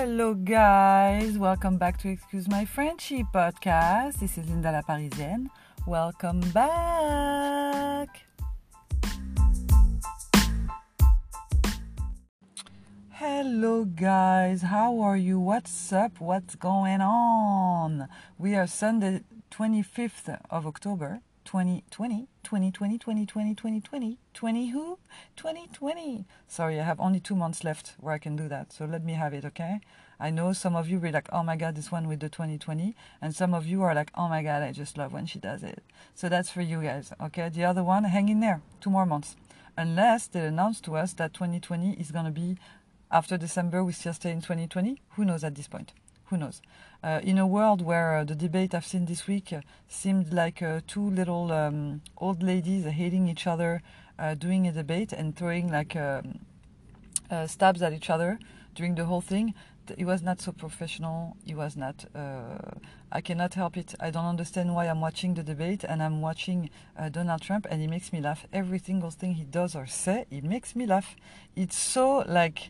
Hello guys, welcome back to Excuse My Frenchie podcast. This is Linda la Parisienne. Welcome back. Hello guys, how are you? What's up? What's going on? We are Sunday 25th of October 2020. Sorry, I have only 2 months left where I can do that, so let me have it, okay? I know some of you will be like, oh my god, this one with the 2020, and some of you are like, oh my god, I just love when she does it. So that's for you guys, okay? The other one, hang in there, 2 more months. Unless they announce to us that 2020 is going to be after December, we still stay in 2020. Who knows at this point? Who knows? In a world where the debate I've seen this week seemed like two little old ladies hating each other, doing a debate and throwing like stabs at each other during the whole thing, it was not so professional. It was not. I cannot help it. I don't understand why I'm watching the debate and I'm watching Donald Trump, and he makes me laugh. Every single thing he does or say, it makes me laugh. It's so like.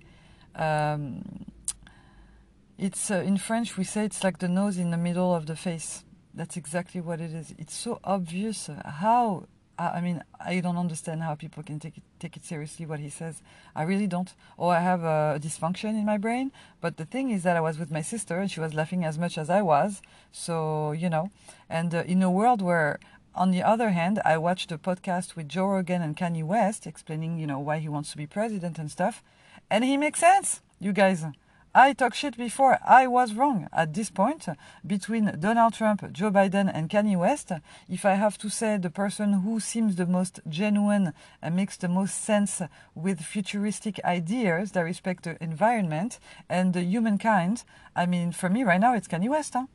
It's in French we say it's like the nose in the middle of the face. That's exactly what it is. It's so obvious how, I mean, I don't understand how people can take it seriously what he says. I really don't. Or I have a dysfunction in my brain. But the thing is that I was with my sister and she was laughing as much as I was. So, you know, and in a world where, on the other hand, I watched a podcast with Joe Rogan and Kanye West explaining, you know, why he wants to be president and stuff. And he makes sense, you guys. I talk shit before. I was wrong at this point. Between Donald Trump, Joe Biden and Kanye West, if I have to say the person who seems the most genuine and makes the most sense with futuristic ideas that respect the environment and the humankind, I mean, for me right now, it's Kanye West. Huh?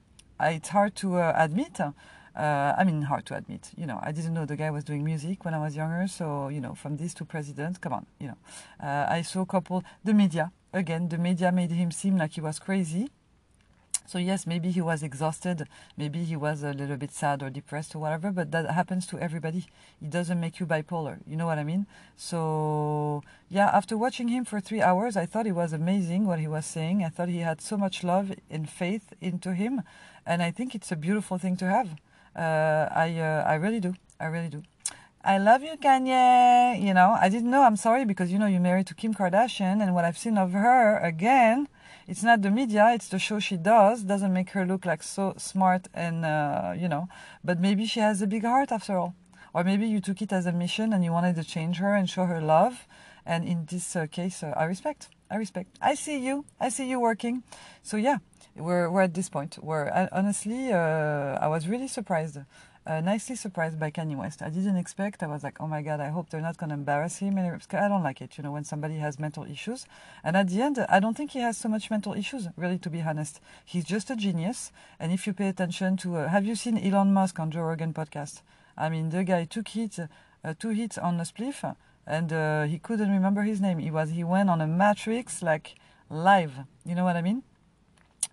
It's hard to admit. You know, I didn't know the guy was doing music when I was younger. So, you know, from this to president, come on, you know. I saw a couple, the media. Again, the media made him seem like he was crazy. So yes, maybe he was exhausted. Maybe he was a little bit sad or depressed or whatever. But that happens to everybody. It doesn't make you bipolar. You know what I mean? So yeah, after watching him for 3 hours, I thought it was amazing what he was saying. I thought he had so much love and faith into him. And I think it's a beautiful thing to have. I really do. I really do. I love you, Kanye. You know, I didn't know. I'm sorry because, you know, you're married to Kim Kardashian. And what I've seen of her, again, it's not the media. It's the show she does. Doesn't make her look like so smart and, you know. But maybe she has a big heart after all. Or maybe you took it as a mission and you wanted to change her and show her love. And in this case, I respect. I see you working. So, yeah, we're at this point where, honestly, I was really surprised. Nicely surprised by Kanye West. I didn't expect. I was like, oh my god, I hope they're not going to embarrass him. I don't like it, you know, when somebody has mental issues. And at the end, I don't think he has so much mental issues, really, to be honest. He's just a genius. And if you pay attention to... have you seen Elon Musk on Joe Rogan podcast? I mean, the guy took two hits on a spliff, and he couldn't remember his name. He went on a matrix, like, live. You know what I mean?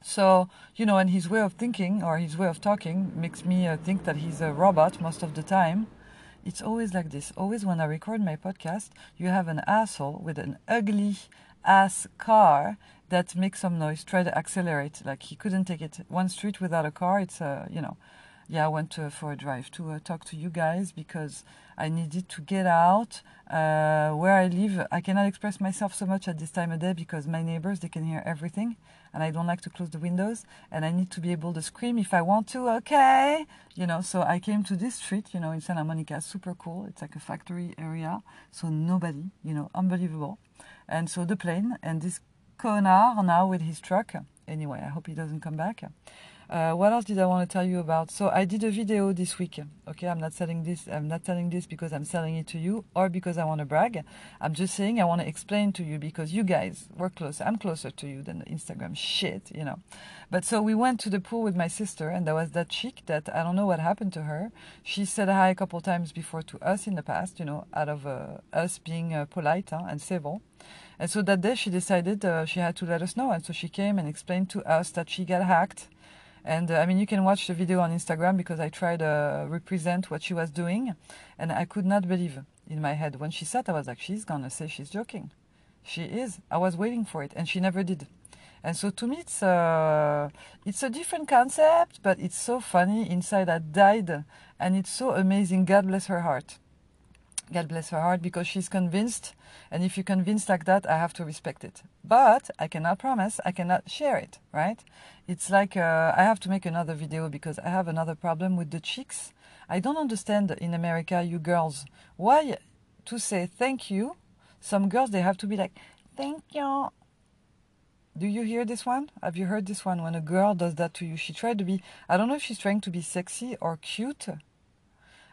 So, you know, and his way of thinking or his way of talking makes me think that he's a robot most of the time. It's always like this. Always when I record my podcast, you have an asshole with an ugly ass car that makes some noise, try to accelerate. Like he couldn't take it. One street without a car, it's, you know. Yeah, I went for a drive to talk to you guys because I needed to get out. Where I live, I cannot express myself so much at this time of day because my neighbors, they can hear everything. And I don't like to close the windows. And I need to be able to scream if I want to, okay? You know, so I came to this street, you know, in Santa Monica. Super cool. It's like a factory area. So nobody, you know, unbelievable. And so the plane and this connard now with his truck. Anyway, I hope he doesn't come back. What else did I want to tell you about? So I did a video this week. Okay, I'm not telling this because I'm selling it to you or because I want to brag. I'm just saying I want to explain to you because you guys were close. I'm closer to you than the Instagram shit, you know. But so we went to the pool with my sister, and there was that chick that I don't know what happened to her. She said hi a couple times before to us in the past, you know, out of us being polite and civil. And so that day she decided she had to let us know, and so she came and explained to us that she got hacked. And I mean, you can watch the video on Instagram because I tried to represent what she was doing. And I could not believe in my head. When she said, I was like, she's going to say she's joking. She is. I was waiting for it. And she never did. And so to me, it's a different concept, but it's so funny. Inside I died, and it's so amazing. God bless her heart. God bless her heart, because she's convinced. And if you're convinced like that, I have to respect it. But I cannot promise, I cannot share it, right? It's like I have to make another video because I have another problem with the chicks. I don't understand in America, you girls, why to say thank you. Some girls, they have to be like, thank you. Do you hear this one? Have you heard this one? When a girl does that to you, she tried to be, I don't know if she's trying to be sexy or cute.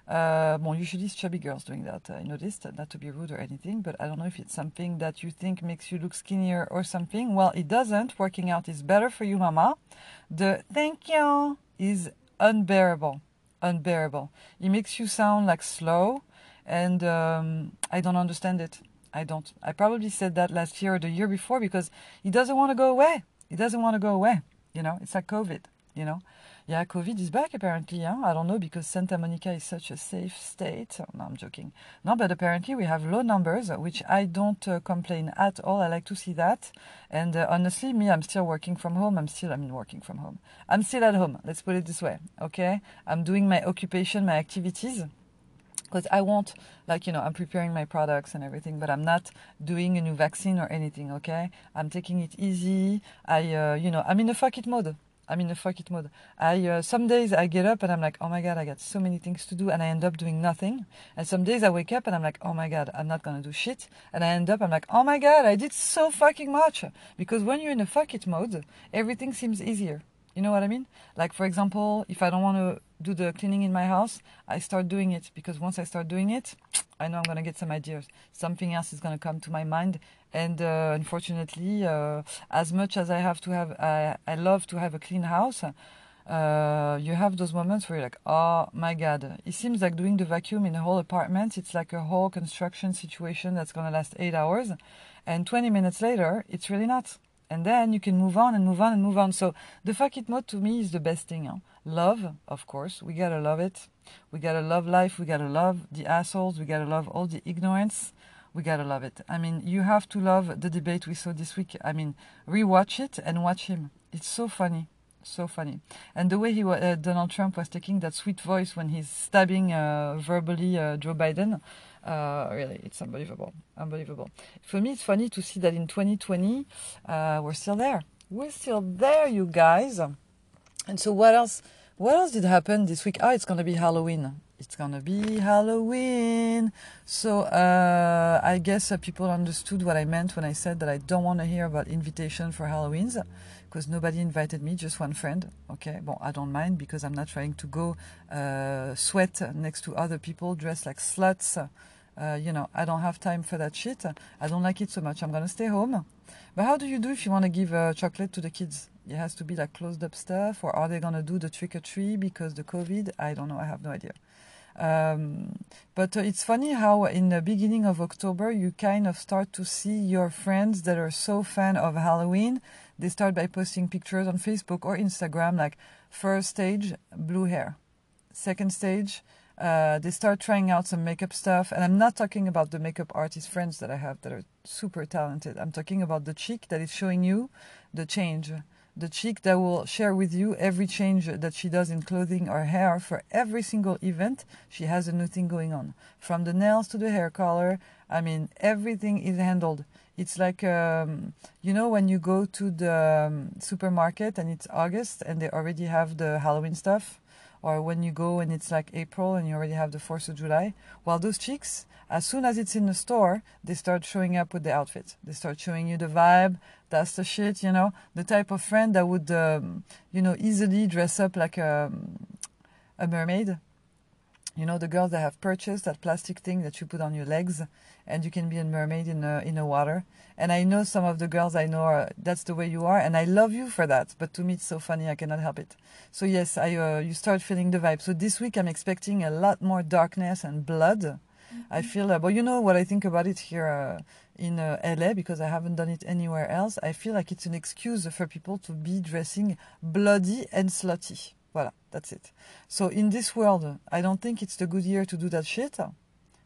Well, usually it's chubby girls doing that, I noticed, not to be rude or anything, but I don't know if it's something that you think makes you look skinnier or something. Well, it doesn't. Working out is better for you, mama. The thank you is unbearable, unbearable. It makes you sound like slow, and I don't understand it. I don't. I probably said that last year or the year before, because it doesn't want to go away. It doesn't want to go away, you know. It's like COVID, you know. Yeah, COVID is back apparently, huh? I don't know, because Santa Monica is such a safe state. No, I'm joking. No, but apparently we have low numbers, which I don't complain at all. I like to see that. And honestly, me, I'm still working from home. I'm still at home. Let's put it this way, okay? I'm doing my occupation, my activities. Because I won't, like, you know, I'm preparing my products and everything, but I'm not doing a new vaccine or anything, okay? I'm taking it easy. You know, I'm in a fuck it mode. Some days I get up and I'm like, oh my God, I got so many things to do, and I end up doing nothing. And some days I wake up and I'm like, oh my God, I'm not going to do shit. And I end up, I'm like, oh my God, I did so fucking much. Because when you're in a fuck it mode, everything seems easier. You know what I mean? Like, for example, if I don't want to do the cleaning in my house, I start doing it, because once I start doing it, I know I'm going to get some ideas. Something else is going to come to my mind. And unfortunately, as much as I have to have, I love to have a clean house, you have those moments where you're like, oh my God, it seems like doing the vacuum in a whole apartment, it's like a whole construction situation that's going to last 8 hours. And 20 minutes later, it's really not. And then you can move on and move on and move on. So the fuck it mode to me is the best thing. Huh? Love, of course. We got to love it. We got to love life. We got to love the assholes. We got to love all the ignorance. We got to love it. I mean, you have to love the debate we saw this week. I mean, rewatch it and watch him. It's so funny. So funny. And the way he Donald Trump was taking that sweet voice when he's stabbing verbally Joe Biden. Really, it's unbelievable. Unbelievable. For me, it's funny to see that in 2020, we're still there. We're still there, you guys. And so what else? What else did happen this week? Oh, it's going to be Halloween. It's going to be Halloween. So I guess people understood what I meant when I said that I don't want to hear about invitation for Halloweens, because nobody invited me, just one friend. Okay, well, I don't mind, because I'm not trying to go sweat next to other people dressed like sluts. You know, I don't have time for that shit. I don't like it so much. I'm going to stay home. But how do you do if you want to give chocolate to the kids? It has to be like closed up stuff, or are they going to do the trick or treat because the COVID? I don't know. I have no idea. But it's funny how in the beginning of October, you kind of start to see your friends that are so fan of Halloween. They start by posting pictures on Facebook or Instagram, like first stage, blue hair. Second stage, they start trying out some makeup stuff. And I'm not talking about the makeup artist friends that I have that are super talented. I'm talking about the chick that is showing you the change. The chick that will share with you every change that she does in clothing or hair. For every single event, she has a new thing going on. From the nails to the hair color, I mean, everything is handled. It's like, you know, when you go to the supermarket and it's August and they already have the Halloween stuff. Or when you go and it's like April and you already have the 4th of July. Well, those chicks, as soon as it's in the store, they start showing up with the outfit. They start showing you the vibe. That's the shit, you know. The type of friend that would, you know, easily dress up like a mermaid. You know, the girls that have purchased that plastic thing that you put on your legs and you can be a mermaid in the water. And I know some of the girls I know, that's the way you are. And I love you for that. But to me, it's so funny. I cannot help it. So yes, you start feeling the vibe. So this week, I'm expecting a lot more darkness and blood. Mm-hmm. I feel, well, you know what I think about it here in LA, because I haven't done it anywhere else. I feel like it's an excuse for people to be dressing bloody and slutty. Voilà, that's it. So in this world, I don't think it's the good year to do that shit.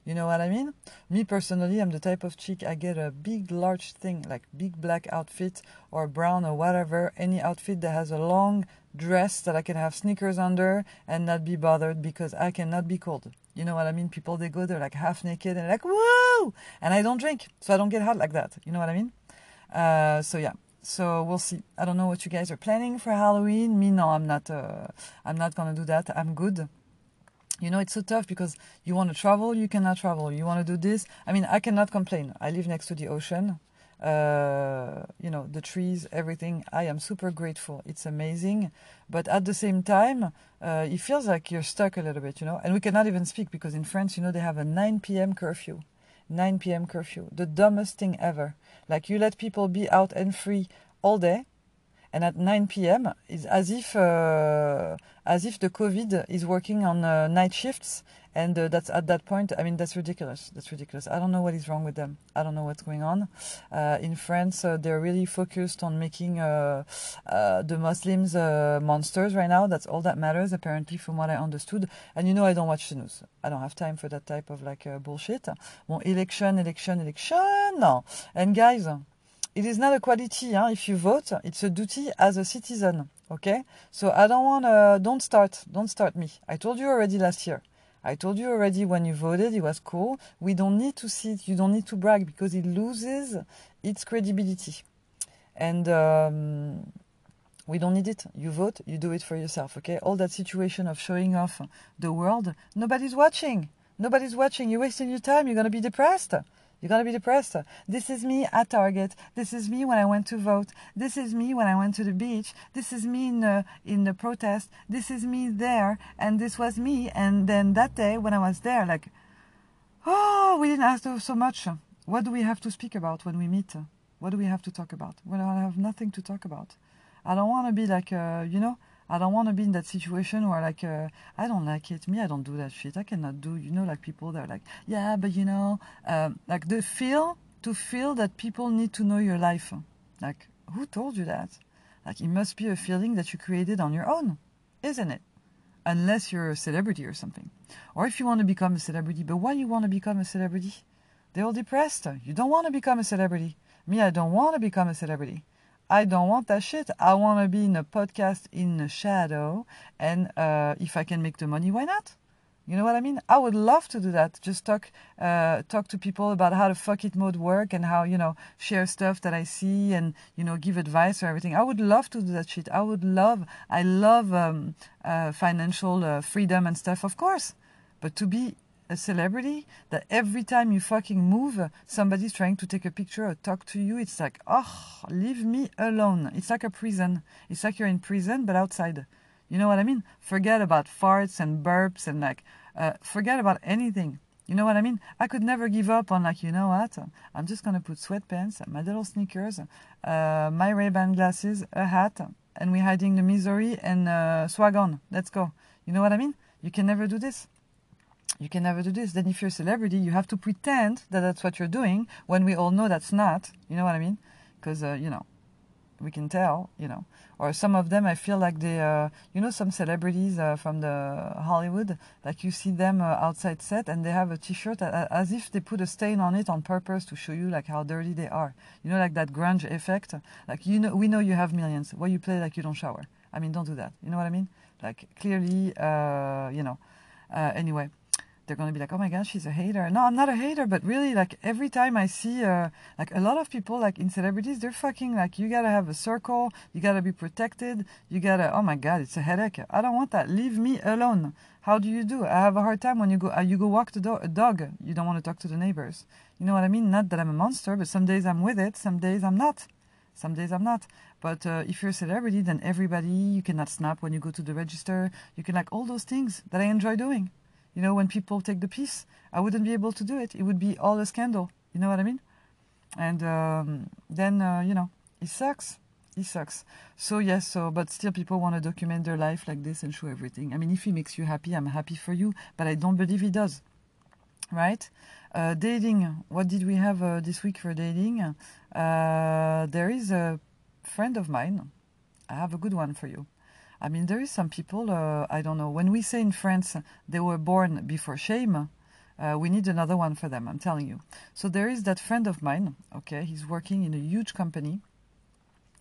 You know what I mean? Me personally, I'm the type of chick, I get a big large thing, like big black outfit or brown or whatever, any outfit that has a long dress that I can have sneakers under and not be bothered because I cannot be cold. You know what I mean? People, they go, they're like half naked and like, woo! And I don't drink, so I don't get hot like that. You know what I mean? So yeah. So we'll see. I don't know what you guys are planning for Halloween. Me, no, I'm not gonna do that. I'm good. You know, it's so tough because you want to travel, you cannot travel. You want to do this. I mean, I cannot complain. I live next to the ocean. You know, the trees, everything. I am super grateful. It's amazing. But at the same time, it feels like you're stuck a little bit, you know. And we cannot even speak because in France, you know, they have a 9 p.m. curfew. 9 p.m. curfew. The dumbest thing ever. Like, you let people be out and free all day. And at 9 p.m., it's as if the COVID is working on night shifts. And that's at that point, I mean, that's ridiculous. That's ridiculous. I don't know what is wrong with them. I don't know what's going on. In France, they're really focused on making the Muslims monsters right now. That's all that matters, apparently, from what I understood. And you know, I don't watch the news. I don't have time for that type of, like, bullshit. Well, election. No. And guys... It is not a quality, huh? If you vote, it's a duty as a citizen, okay? So I don't want to, don't start me. I told you already last year. I told you already when you voted, it was cool. We don't need to see it. You don't need to brag because it loses its credibility. And we don't need it. You vote, you do it for yourself, okay? All that situation of showing off the world, nobody's watching. Nobody's watching. You're wasting your time. You're going to be depressed. You're going to be depressed. This is me at Target. This is me when I went to vote. This is me when I went to the beach. This is me in the protest. This is me there. And this was me. And then that day when I was there, like, oh, we didn't ask so much. What do we have to speak about when we meet? What do we have to talk about? Well, I have nothing to talk about. I don't want to be like, you know, I don't want to be in that situation where, like, I don't like it. Me, I don't do that shit. I cannot do, you know, like, people that are like, yeah, but, you know, like, to feel that people need to know your life. Like, who told you that? Like, it must be a feeling that you created on your own, isn't it? Unless you're a celebrity or something. Or if you want to become a celebrity. But why you want to become a celebrity? They're all depressed. You don't want to become a celebrity. Me, I don't want to become a celebrity. I don't want that shit. I want to be in a podcast in the shadow. And if I can make the money, why not? You know what I mean? I would love to do that. Just talk to people about how the fuck it mode work and how, you know, share stuff that I see and, you know, give advice or everything. I would love to do that shit. I love financial freedom and stuff, of course. But to be a celebrity that every time you fucking move, somebody's trying to take a picture or talk to you. It's like, oh, leave me alone. It's like a prison. It's like you're in prison, but outside. You know what I mean? Forget about farts and burps and like, forget about anything. You know what I mean? I could never give up on, like, you know what? I'm just going to put sweatpants, my little sneakers, my Ray-Ban glasses, a hat, and we're hiding the misery and swag on. Let's go. You know what I mean? You can never do this. You can never do this. Then if you're a celebrity, you have to pretend that that's what you're doing when we all know that's not. You know what I mean? Because, you know, we can tell, you know. Or some of them, I feel like they, you know, some celebrities from the Hollywood, like you see them outside set and they have a T-shirt as if they put a stain on it on purpose to show you, like, how dirty they are. You know, like that grunge effect. Like, you know, we know you have millions. Why you play like you don't shower? I mean, don't do that. You know what I mean? Like, clearly, you know. Anyway. They're going to be like, oh my gosh, she's a hater. No, I'm not a hater, but really, like, every time I see, like, a lot of people, like, in celebrities, they're fucking, like, you got to have a circle, you got to be protected, you got to, oh my God, it's a headache. I don't want that. Leave me alone. How do you do? I have a hard time when you go walk the dog. You don't want to talk to the neighbors. You know what I mean? Not that I'm a monster, but some days I'm with it, some days I'm not. Some days I'm not. But if you're a celebrity, then everybody, you cannot snap when you go to the register. You can, like, all those things that I enjoy doing. You know, when people take the piss, I wouldn't be able to do it. It would be all a scandal. You know what I mean? And then, you know, it sucks. It sucks. So, yes, so, but still people want to document their life like this and show everything. I mean, if he makes you happy, I'm happy for you. But I don't believe he does. Right? Dating. What did we have this week for dating? There is a friend of mine. I have a good one for you. I mean, there is some people, I don't know, when we say in France, they were born before shame, We need another one for them, I'm telling you. So there is that friend of mine, okay, he's working in a huge company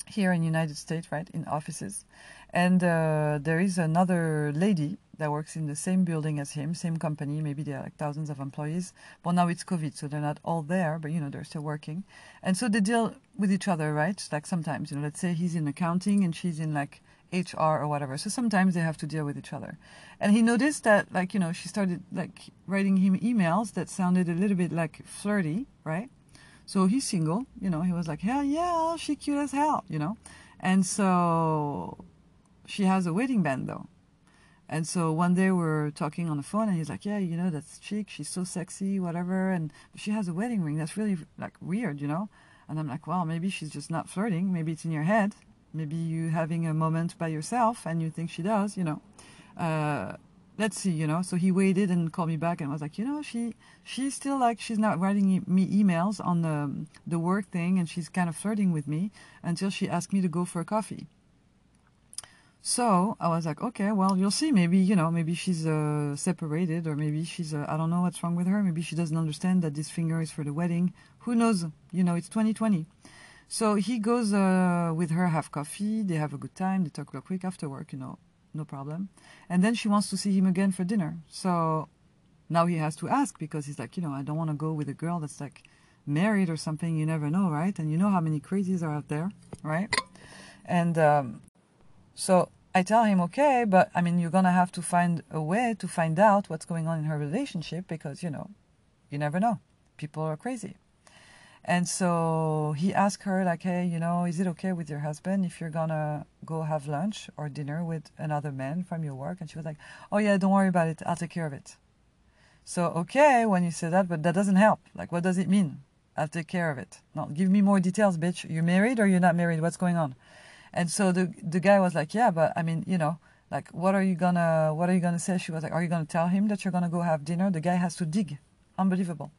here in the United States, right, in offices. And there is another lady that works in the same building as him, same company. Maybe there are like thousands of employees. Well, now it's COVID, so they're not all there, but, you know, they're still working. And so they deal with each other, right? Like sometimes, you know, let's say he's in accounting and she's in like HR or whatever. So sometimes they have to deal with each other. And he noticed that, like, you know, she started like writing him emails that sounded a little bit like flirty, right? So he's single, you know, he was like, hell yeah, she cute as hell, you know. And so she has a wedding band though. And so one day we're talking on the phone and he's like, yeah, you know, that's chic, she's so sexy, whatever. And she has a wedding ring, that's really like weird, you know. And I'm like, well, maybe she's just not flirting. Maybe it's in your head. Maybe you're having a moment by yourself and you think she does, you know. Let's see, you know. So he waited and called me back and was like, you know, she's still like, she's not writing me emails on the work thing, and she's kind of flirting with me until she asked me to go for a coffee. So I was like, okay, well, you'll see. Maybe, you know, maybe she's separated, or maybe she's, I don't know what's wrong with her. Maybe she doesn't understand that this finger is for the wedding. Who knows? You know, it's 2020. So he goes with her, have coffee. They have a good time. They talk real quick after work, you know. No problem. And then she wants to see him again for dinner. So now he has to ask, because he's like, you know, I don't want to go with a girl that's like married or something. You never know, right? And you know how many crazies are out there, right? And so I tell him, okay, but I mean, you're going to have to find a way to find out what's going on in her relationship, because, you know, you never know. People are crazy. And so he asked her, like, hey, you know, is it okay with your husband if you're gonna go have lunch or dinner with another man from your work? And she was like, oh, yeah, don't worry about it. I'll take care of it. So, okay, when you say that, but that doesn't help. Like, what does it mean? I'll take care of it. No, give me more details, bitch. You're married or you're not married? What's going on? And so the guy was like, yeah, but I mean, you know, like, what are you gonna say? She was like, are you gonna tell him that you're gonna go have dinner? The guy has to dig. Unbelievable.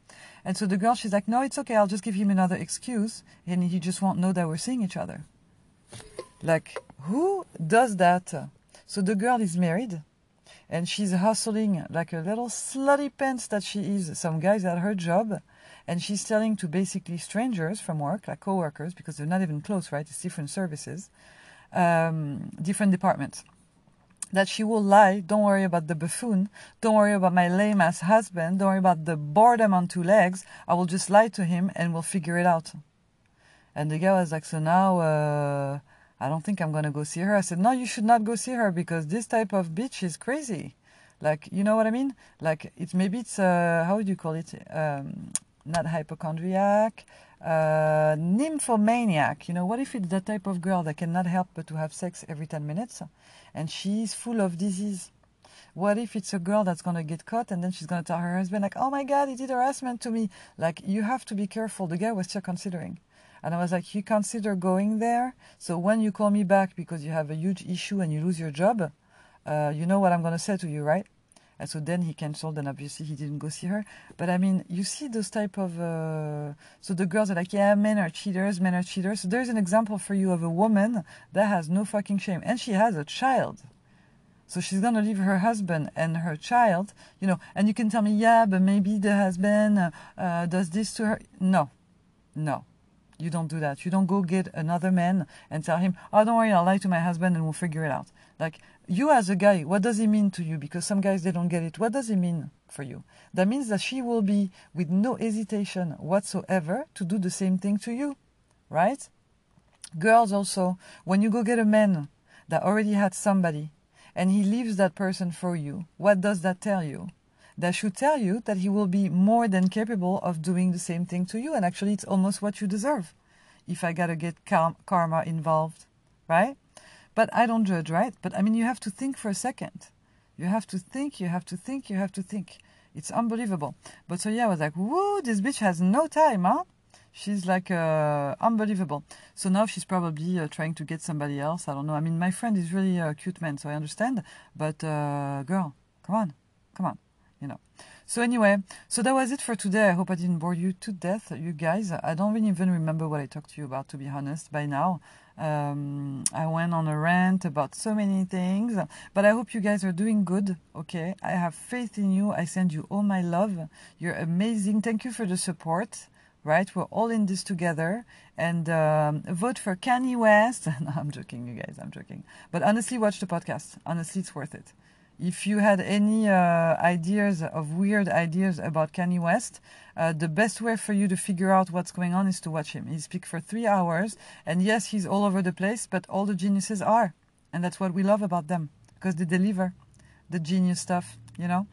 And so the girl, she's like, no, it's okay. I'll just give him another excuse, and he just won't know that we're seeing each other. Like, who does that? So the girl is married, and she's hustling like a little slutty pants that she is. Some guy's at her job, and she's selling to basically strangers from work, like co-workers, because they're not even close, right? It's different services, different departments. That she will lie, don't worry about the buffoon, don't worry about my lame-ass husband, don't worry about the boredom on two legs, I will just lie to him and we'll figure it out. And the guy was like, so now, I don't think I'm going to go see her. I said, no, you should not go see her, because this type of bitch is crazy. Like, you know what I mean? Like, maybe it's how would you call it? Not hypochondriac, nymphomaniac. You know, what if it's that type of girl that cannot help but to have sex every 10 minutes and she's full of disease? What if it's a girl that's going to get caught and then she's going to tell her husband, like, oh my God, he did harassment to me. Like, you have to be careful. The guy was still considering. And I was like, you consider going there? So when you call me back because you have a huge issue and you lose your job, you know what I'm going to say to you, right? And so then he canceled, and obviously he didn't go see her. But I mean, you see those type of... so the girls are like, yeah, men are cheaters. So there's an example for you of a woman that has no fucking shame. And she has a child. So she's going to leave her husband and her child, you know. And you can tell me, yeah, but maybe the husband does this to her. No. You don't do that. You don't go get another man and tell him, oh, don't worry, I'll lie to my husband and we'll figure it out. Like, you as a guy, what does it mean to you? Because some guys, they don't get it. What does it mean for you? That means that she will be, with no hesitation whatsoever, to do the same thing to you, right? Girls also, when you go get a man that already had somebody and he leaves that person for you, what does that tell you? That should tell you that he will be more than capable of doing the same thing to you. And actually, it's almost what you deserve, if I got to get karma involved, right? But I don't judge, right? But I mean, you have to think for a second. You have to think. It's unbelievable. But so yeah, I was like, woo, this bitch has no time, huh? She's like unbelievable. So now she's probably trying to get somebody else. I don't know. I mean, my friend is really a cute man, so I understand. But girl, come on, you know. So anyway, so that was it for today. I hope I didn't bore you to death, you guys. I don't really even remember what I talked to you about, to be honest, by now. I went on a rant about so many things, but I hope you guys are doing good, okay? I have faith in you. I send you all my love. You're amazing. Thank you for the support, right? We're all in this together. And vote for Kanye West. No, I'm joking, you guys. I'm joking. But honestly, watch the podcast. Honestly, it's worth it. If you had any weird ideas about Kanye West, the best way for you to figure out what's going on is to watch him. He speaks for 3 hours, and yes, he's all over the place, but all the geniuses are. And that's what we love about them, because they deliver the genius stuff, you know?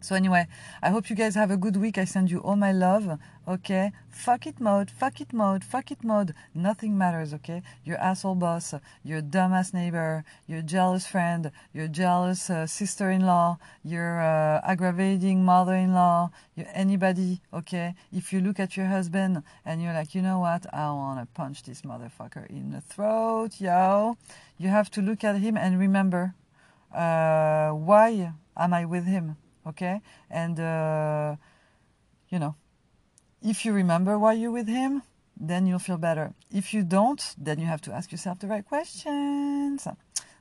So anyway, I hope you guys have a good week. I send you all my love, okay? Fuck it mode, fuck it mode, fuck it mode. Nothing matters, okay? Your asshole boss, your dumbass neighbor, your jealous friend, your jealous sister-in-law, your aggravating mother-in-law, your anybody, okay? If you look at your husband and you're like, you know what? I want to punch this motherfucker in the throat, yo. You have to look at him and remember, why am I with him? Okay, and you know, if you remember why you're with him, then you'll feel better. If you don't, then you have to ask yourself the right questions.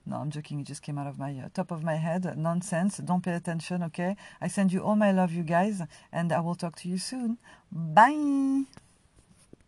No, I'm joking. It just came out of my top of my head. Nonsense. Don't pay attention. Okay, I send you all my love, you guys, and I will talk to you soon. Bye.